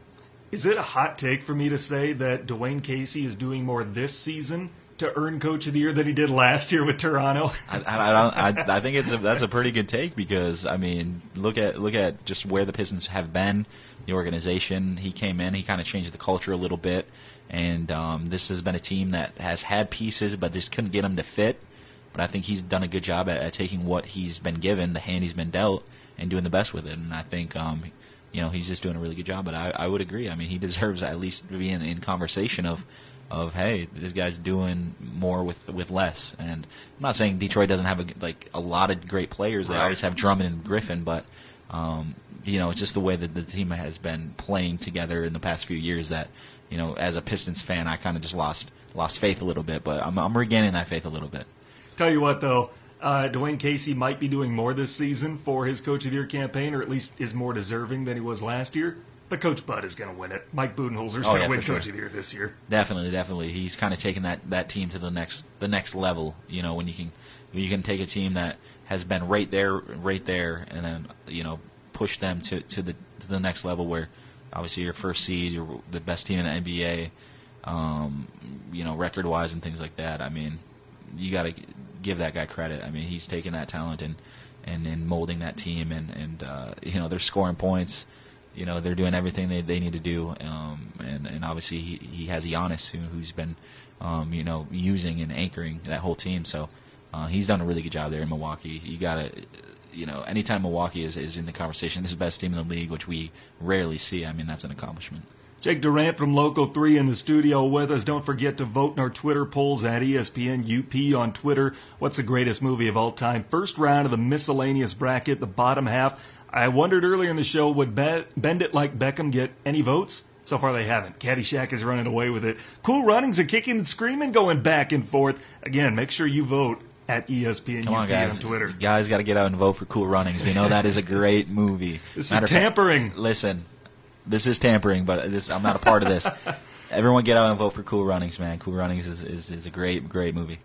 Is it a hot take for me to say that Dwayne Casey is doing more this season to earn Coach of the Year than he did last year with Toronto? I think that's a pretty good take because I mean, look at just where the Pistons have been, the organization. He came in, he kind of changed the culture a little bit. And this has been a team that has had pieces, but just couldn't get them to fit. But I think he's done a good job at taking what he's been given, the hand he's been dealt, and doing the best with it. And I think, you know, he's just doing a really good job. But I would agree. I mean, he deserves at least to be in conversation of hey, this guy's doing more with less. And I'm not saying Detroit doesn't have a lot of great players. They always have Drummond and Griffin, but you know, it's just the way that the team has been playing together in the past few years that. You know, as a Pistons fan, I kind of just lost faith a little bit, but I'm regaining that faith a little bit. Tell you what, though, Dwayne Casey might be doing more this season for his Coach of the Year campaign, or at least is more deserving than he was last year. But Coach Bud is going to win it. Mike Budenholzer's going to win Coach of the Year this year. Definitely. He's kind of taken that team to the next level. You know, when you can take a team that has been right there, and then you know push them to the next level where. Obviously, your first seed, you're the best team in the NBA, you know, record-wise and things like that. I mean, you got to give that guy credit. I mean, he's taking that talent and molding that team, and you know, they're scoring points. You know, they're doing everything they need to do, and obviously he has Giannis, who's been, you know, using and anchoring that whole team. So he's done a really good job there in Milwaukee. You got to. You know, anytime Milwaukee is in the conversation, this is the best team in the league, which we rarely see. I mean, that's an accomplishment. Jake Durant from Local 3 in the studio with us. Don't forget to vote in our Twitter polls at ESPN-UP on Twitter. What's the greatest movie of all time? First round of the miscellaneous bracket, the bottom half. I wondered earlier in the show, would Bend It Like Beckham get any votes? So far, they haven't. Caddyshack is running away with it. Cool Runnings and Kicking and Screaming going back and forth. Again, make sure you vote. At ESPN on, guys, on Twitter. You guys got to get out and vote for Cool Runnings. We know that is a great movie. This is tampering. This is tampering, but I'm not a part of this. Everyone get out and vote for Cool Runnings, man. Cool Runnings is a great, great movie.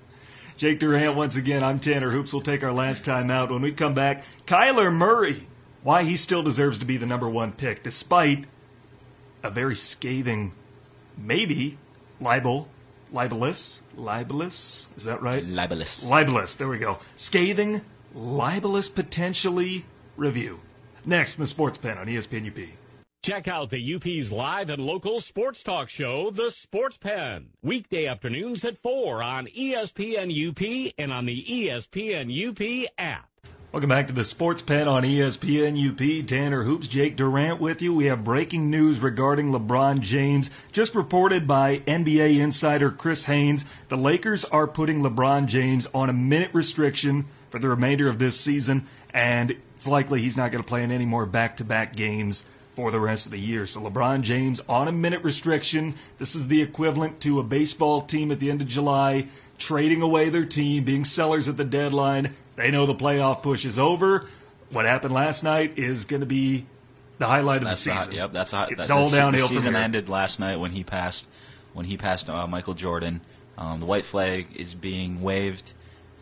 Jake Durant, once again, I'm Tanner Hoops. We'll take our last time out. When we come back, Kyler Murray, why he still deserves to be the #1 pick, despite a very scathing, maybe, libelous, is that right? Libelous, there we go. Scathing, libelous, potentially review. Next in the Sports Pen on ESPN-UP. Check out the UP's live and local sports talk show, The Sports Pen. Weekday afternoons at 4 on ESPN-UP and on the ESPN-UP app. Welcome back to the Sports Pen on ESPN-UP. Tanner Hoops, Jake Durant with you. We have breaking news regarding LeBron James, just reported by NBA insider Chris Haynes. The Lakers are putting LeBron James on a minute restriction for the remainder of this season, and it's likely he's not going to play in any more back-to-back games for the rest of the year. So LeBron James on a minute restriction. This is the equivalent to a baseball team at the end of July trading away their team, being sellers at the deadline. They know the playoff push is over. What happened last night is going to be the highlight of the season. It's all downhill from here. The season ended last night when he passed. When he passed Michael Jordan, the white flag is being waved,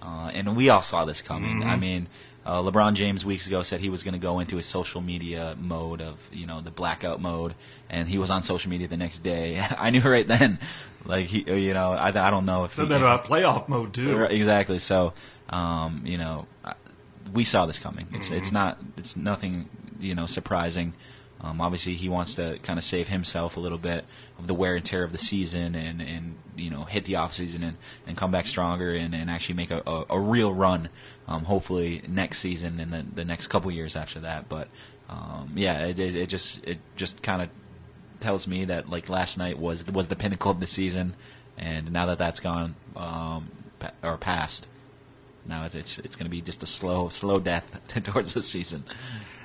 and we all saw this coming. Mm-hmm. I mean, LeBron James weeks ago said he was going to go into his social media mode of, you know, the blackout mode, and he was on social media the next day. I knew right then, like, he, you know, I don't know if something about playoff mode too. Exactly. So, you know, we saw this coming. It's it's nothing, you know, surprising. Obviously, he wants to kind of save himself a little bit of the wear and tear of the season, and you know, hit the off season and come back stronger and actually make a real run. Hopefully next season and the next couple years after that. But yeah, it just kind of tells me that, like, last night was the pinnacle of the season, and now that that's gone or passed, now it's going to be just a slow death towards the season.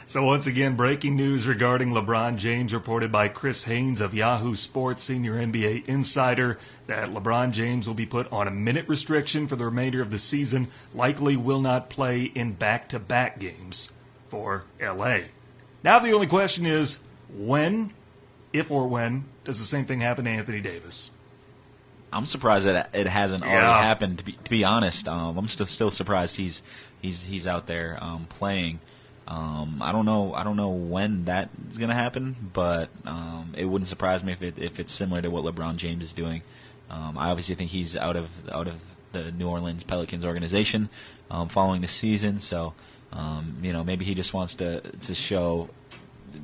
So once again, breaking news regarding LeBron James, reported by Chris Haynes of Yahoo Sports, senior NBA insider, that LeBron James will be put on a minute restriction for the remainder of the season, likely will not play in back-to-back games for LA. Now the only question is, when does the same thing happen to Anthony Davis? I'm surprised that it hasn't already happened, to be honest. I'm still surprised he's out there playing. I don't know when that is going to happen, but it wouldn't surprise me if it's similar to what LeBron James is doing. I obviously think he's out of the New Orleans Pelicans organization following the season, so you know, maybe he just wants to show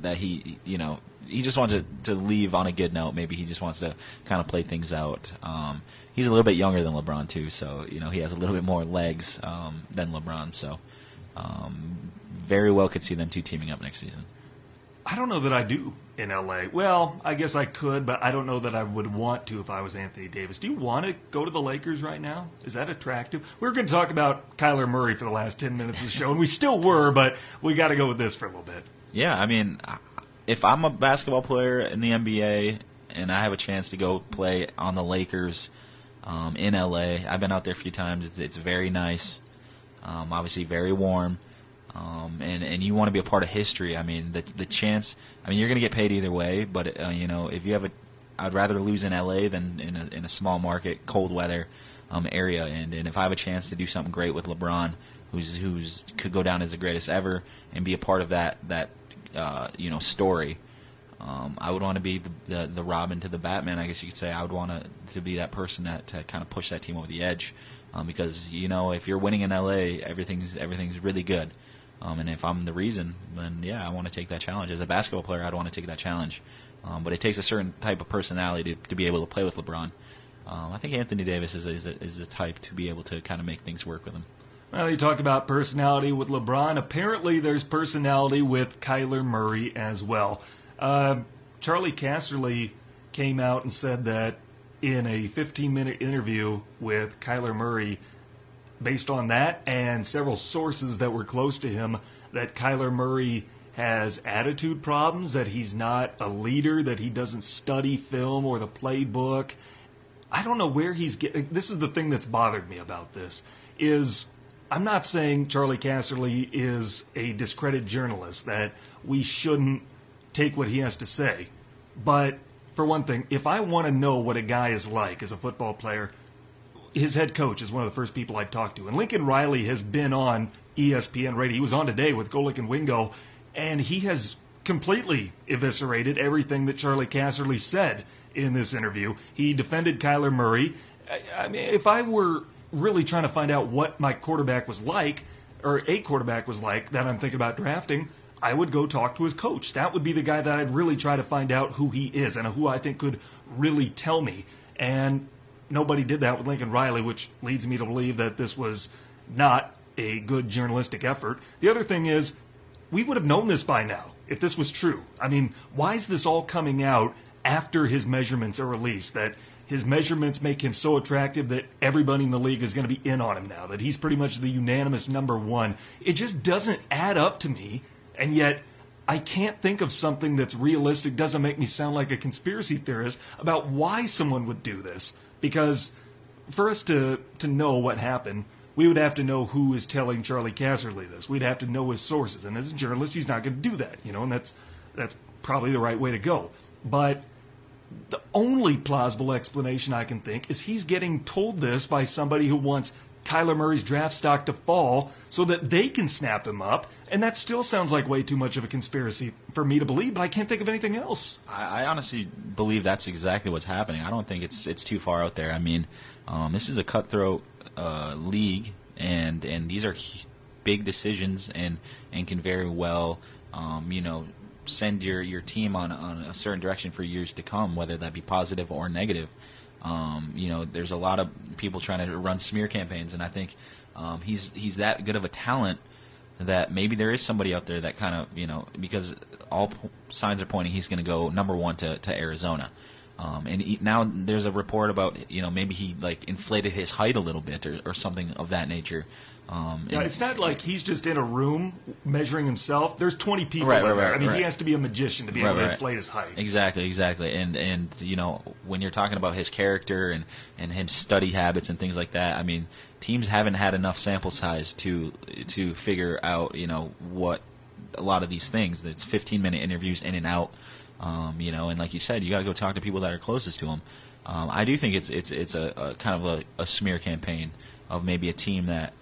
that he, you know, he just wants to leave on a good note. Maybe he just wants to kind of play things out. He's a little bit younger than LeBron too, so you know, he has a little bit more legs than LeBron, so. Very well could see them two teaming up next season. I don't know that I do in LA. Well, I guess I could, but I don't know that I would want to if I was Anthony Davis. Do you want to go to the Lakers right now? Is that attractive? We were going to talk about Kyler Murray for the last 10 minutes of the show, and we still were, but we got to go with this for a little bit. Yeah, I mean, if I'm a basketball player in the NBA and I have a chance to go play on the Lakers in LA, I've been out there a few times. It's very nice, obviously very warm. And you want to be a part of history. I mean, the chance. I mean, you're going to get paid either way, but you know, if you have a, I'd rather lose in LA than in a small market, cold weather area. And if I have a chance to do something great with LeBron, who's could go down as the greatest ever, and be a part of that you know, story, I would want to be the Robin to the Batman. I guess you could say I would want to be that person to kind of push that team over the edge, because you know, if you're winning in LA, everything's really good. And if I'm the reason, then, yeah, I want to take that challenge. As a basketball player, I'd want to take that challenge. But it takes a certain type of personality to be able to play with LeBron. I think Anthony Davis is the type to be able to kind of make things work with him. Well, you talk about personality with LeBron. Apparently there's personality with Kyler Murray as well. Charlie Casserly came out and said that in a 15-minute interview with Kyler Murray, based on that and several sources that were close to him, that Kyler Murray has attitude problems, that he's not a leader, that he doesn't study film or the playbook. I don't know where he's getting... This is the thing that's bothered me about this, is I'm not saying Charlie Casserly is a discredited journalist, that we shouldn't take what he has to say. But for one thing, if I want to know what a guy is like as a football player, his head coach is one of the first people I'd talk to. And Lincoln Riley has been on ESPN Radio. He was on today with Golick and Wingo, and he has completely eviscerated everything that Charlie Casserly said in this interview. He defended Kyler Murray. I mean, if I were really trying to find out what my quarterback was like, or a quarterback was like, that I'm thinking about drafting, I would go talk to his coach. That would be the guy that I'd really try to find out who he is and who I think could really tell me. And nobody did that with Lincoln Riley, which leads me to believe that this was not a good journalistic effort. The other thing is, we would have known this by now if this was true. I mean, why is this all coming out after his measurements are released, that his measurements make him so attractive that everybody in the league is going to be in on him now, that he's pretty much the unanimous number one? It just doesn't add up to me, and yet I can't think of something that's realistic, doesn't make me sound like a conspiracy theorist, about why someone would do this. Because for us to know what happened, we would have to know who is telling Charlie Casserly this. We'd have to know his sources. And as a journalist, he's not going to do that, you know, and that's probably the right way to go. But the only plausible explanation I can think is he's getting told this by somebody who wants Kyler Murray's draft stock to fall so that they can snap him up. And that still sounds like way too much of a conspiracy for me to believe, but I can't think of anything else. I honestly believe that's exactly what's happening. I don't think it's too far out there. I mean, this is a cutthroat league, and these are big decisions and can very well, send your team on a certain direction for years to come, whether that be positive or negative. There's a lot of people trying to run smear campaigns, and I think he's that good of a talent that maybe there is somebody out there that kind of, because all signs are pointing he's going to go number one to Arizona. Now there's a report about, maybe he like inflated his height a little bit or something of that nature. It's not like he's just in a room measuring himself. There's 20 people there. He has to be a magician to be able to inflate his height. Exactly. And when you're talking about his character and his study habits and things like that, teams haven't had enough sample size to figure out, what a lot of these things. It's 15-minute interviews in and out. And like you said, you got to go talk to people that are closest to him. I do think it's a kind of a smear campaign of maybe a team that,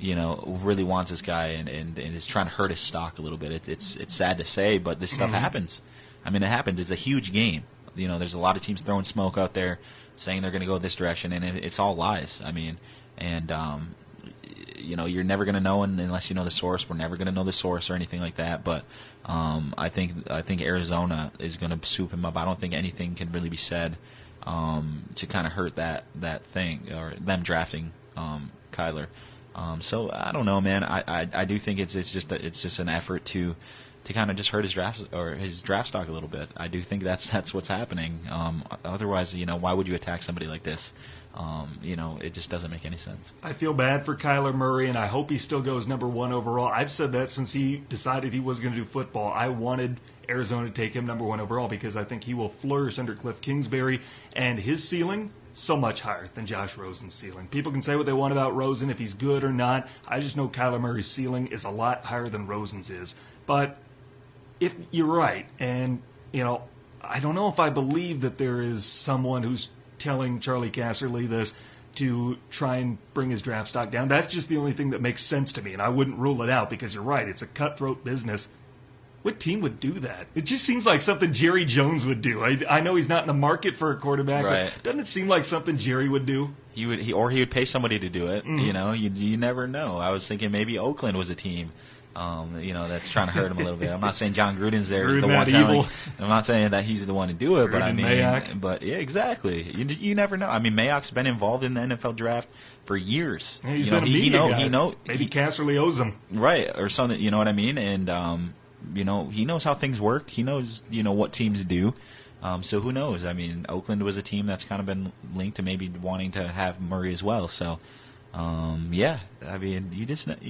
really wants this guy and is trying to hurt his stock a little bit. It's sad to say, but this stuff happens. It happens. It's a huge game. There's a lot of teams throwing smoke out there saying they're going to go this direction, and it's all lies. You're never going to know unless you know the source. We're never going to know the source or anything like that. But I think Arizona is going to swoop him up. I don't think anything can really be said to kind of hurt that thing or them drafting Kyler. So I don't know, man. I do think it's just an effort to kind of just hurt his draft stock a little bit. I do think that's what's happening. Otherwise, why would you attack somebody like this? It just doesn't make any sense. I feel bad for Kyler Murray, and I hope he still goes number one overall. I've said that since he decided he was going to do football. I wanted Arizona to take him number one overall because I think he will flourish under Cliff Kingsbury, and his ceiling so much higher than Josh Rosen's ceiling. People can say what they want about Rosen, if he's good or not. I just know Kyler Murray's ceiling is a lot higher than Rosen's is. But if you're right, and, I don't know if I believe that there is someone who's telling Charlie Casserly this to try and bring his draft stock down. That's just the only thing that makes sense to me, and I wouldn't rule it out because you're right. It's a cutthroat business. What team would do that? It just seems like something Jerry Jones would do. I know he's not in the market for a quarterback, but doesn't it seem like something Jerry would do? He would pay somebody to do it. You never know. I was thinking maybe Oakland was a team. That's trying to hurt him a little bit. I'm not saying Jon Gruden's there. Gruden, the one evil. I'm not saying that he's the one to do it, Gruden, but Mayock. But yeah, exactly. You never know. Mayock's been involved in the NFL draft for years. Yeah, he's been a media guy. Maybe Casserly owes him, right, or something. You know what I mean? And he knows how things work. He knows what teams do. So who knows? Oakland was a team that's kind of been linked to maybe wanting to have Murray as well. So. You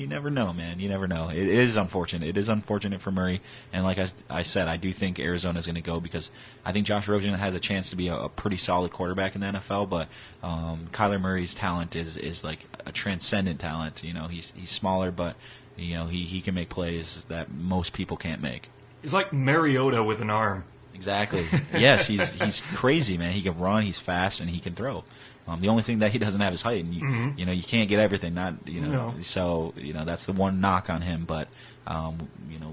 never know, man. You never know. It is unfortunate. It is unfortunate for Murray. And like I said, I do think Arizona's going to go because I think Josh Rosen has a chance to be a pretty solid quarterback in the NFL. But Kyler Murray's talent is like a transcendent talent. He's smaller, but he can make plays that most people can't make. He's like Mariota with an arm. Exactly. Yes, he's crazy, man. He can run. He's fast, and he can throw. The only thing that he doesn't have is height, and you can't get everything. So that's the one knock on him. But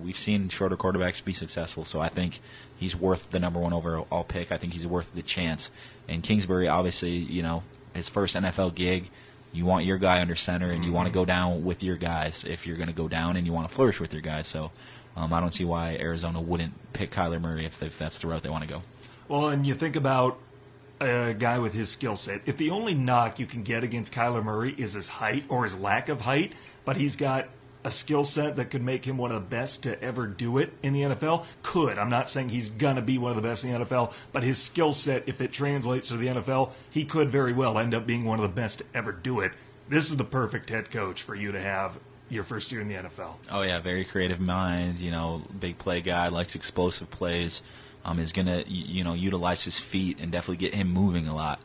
we've seen shorter quarterbacks be successful, so I think he's worth the number one overall pick. I think he's worth the chance. And Kingsbury, obviously, his first NFL gig. You want your guy under center, and you want to go down with your guys if you're going to go down, and you want to flourish with your guys. So I don't see why Arizona wouldn't pick Kyler Murray if that's the route they want to go. Well, and you think about a guy with his skill set. If the only knock you can get against Kyler Murray is his height or his lack of height, but he's got a skill set that could make him one of the best to ever do it in the NFL, I'm not saying he's going to be one of the best in the NFL, but his skill set, if it translates to the NFL, he could very well end up being one of the best to ever do it. This is the perfect head coach for you to have your first year in the NFL. Oh, yeah, very creative mind, big play guy, likes explosive plays. Is going to utilize his feet and definitely get him moving a lot.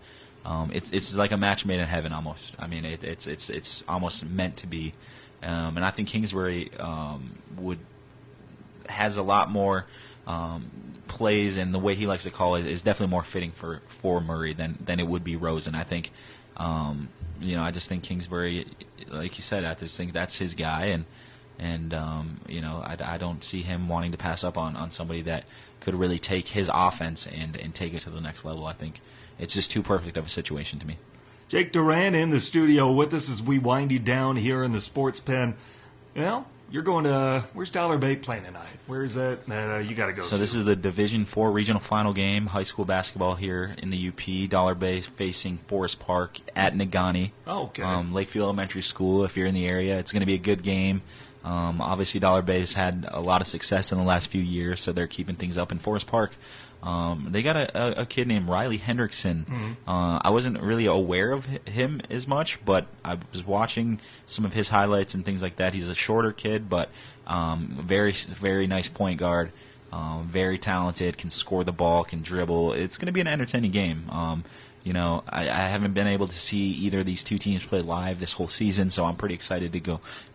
It's like a match made in heaven almost. It's almost meant to be. And I think Kingsbury has a lot more plays, and the way he likes to call it is definitely more fitting for Murray than it would be Rosen. I think I just think Kingsbury, like you said, I just think that's his guy, and I don't see him wanting to pass up on somebody that could really take his offense and take it to the next level. I think it's just too perfect of a situation to me. Jake Durant in the studio with us as we wind you down here in the sports pen. Well, you're going to – where's Dollar Bay playing tonight? Where is that? You got to go. So this is the Division IV regional final game, high school basketball here in the UP. Dollar Bay facing Forest Park at Nagani. Oh, okay. Lakeview Elementary School, if you're in the area. It's going to be a good game. Obviously, Dollar Bay has had a lot of success in the last few years, so they're keeping things up in Forest Park. They got a kid named Riley Hendrickson. Mm-hmm. I wasn't really aware of him as much, but I was watching some of his highlights and things like that. He's a shorter kid, but very, very nice point guard, very talented, can score the ball, can dribble. It's going to be an entertaining game. I haven't been able to see either of these two teams play live this whole season, so I'm pretty excited to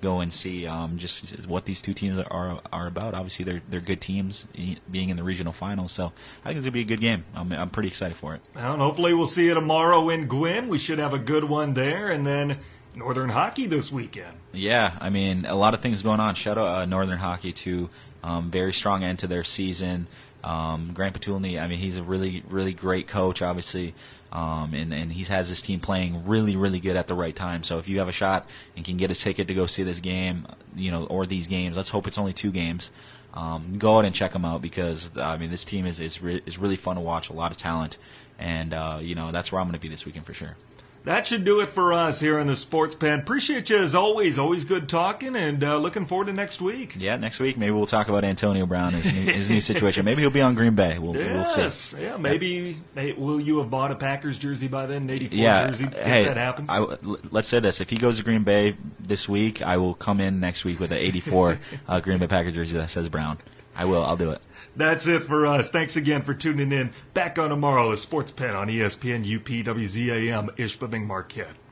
go and see just what these two teams are about. Obviously, they're good teams being in the regional finals, so I think it's going to be a good game. I'm pretty excited for it. Well, and hopefully we'll see you tomorrow in Gwynn. We should have a good one there, and then Northern Hockey this weekend. Yeah, I mean, a lot of things going on. Shout out Northern Hockey to very strong end to their season. Grant Patulny, I mean, he's a really, really great coach, obviously, and he has his team playing really, really good at the right time. So if you have a shot and can get a ticket to go see this game, or these games, let's hope it's only two games. Go out and check them out because, I mean, this team is really fun to watch, a lot of talent, and, that's where I'm going to be this weekend for sure. That should do it for us here in the Sports Pen. Appreciate you as always. Always good talking, and looking forward to next week. Yeah, next week maybe we'll talk about Antonio Brown, his new situation. Maybe he'll be on Green Bay. We'll see. Yeah, maybe. Hey, will you have bought a Packers jersey by then, an 84 jersey, if that happens? Let's say this. If he goes to Green Bay this week, I will come in next week with an 84 Green Bay Packers jersey that says Brown. I will. I'll do it. That's it for us. Thanks again for tuning in. Back on tomorrow, the Sports Pen on ESPN UP WZAM, Ishpeming Marquette.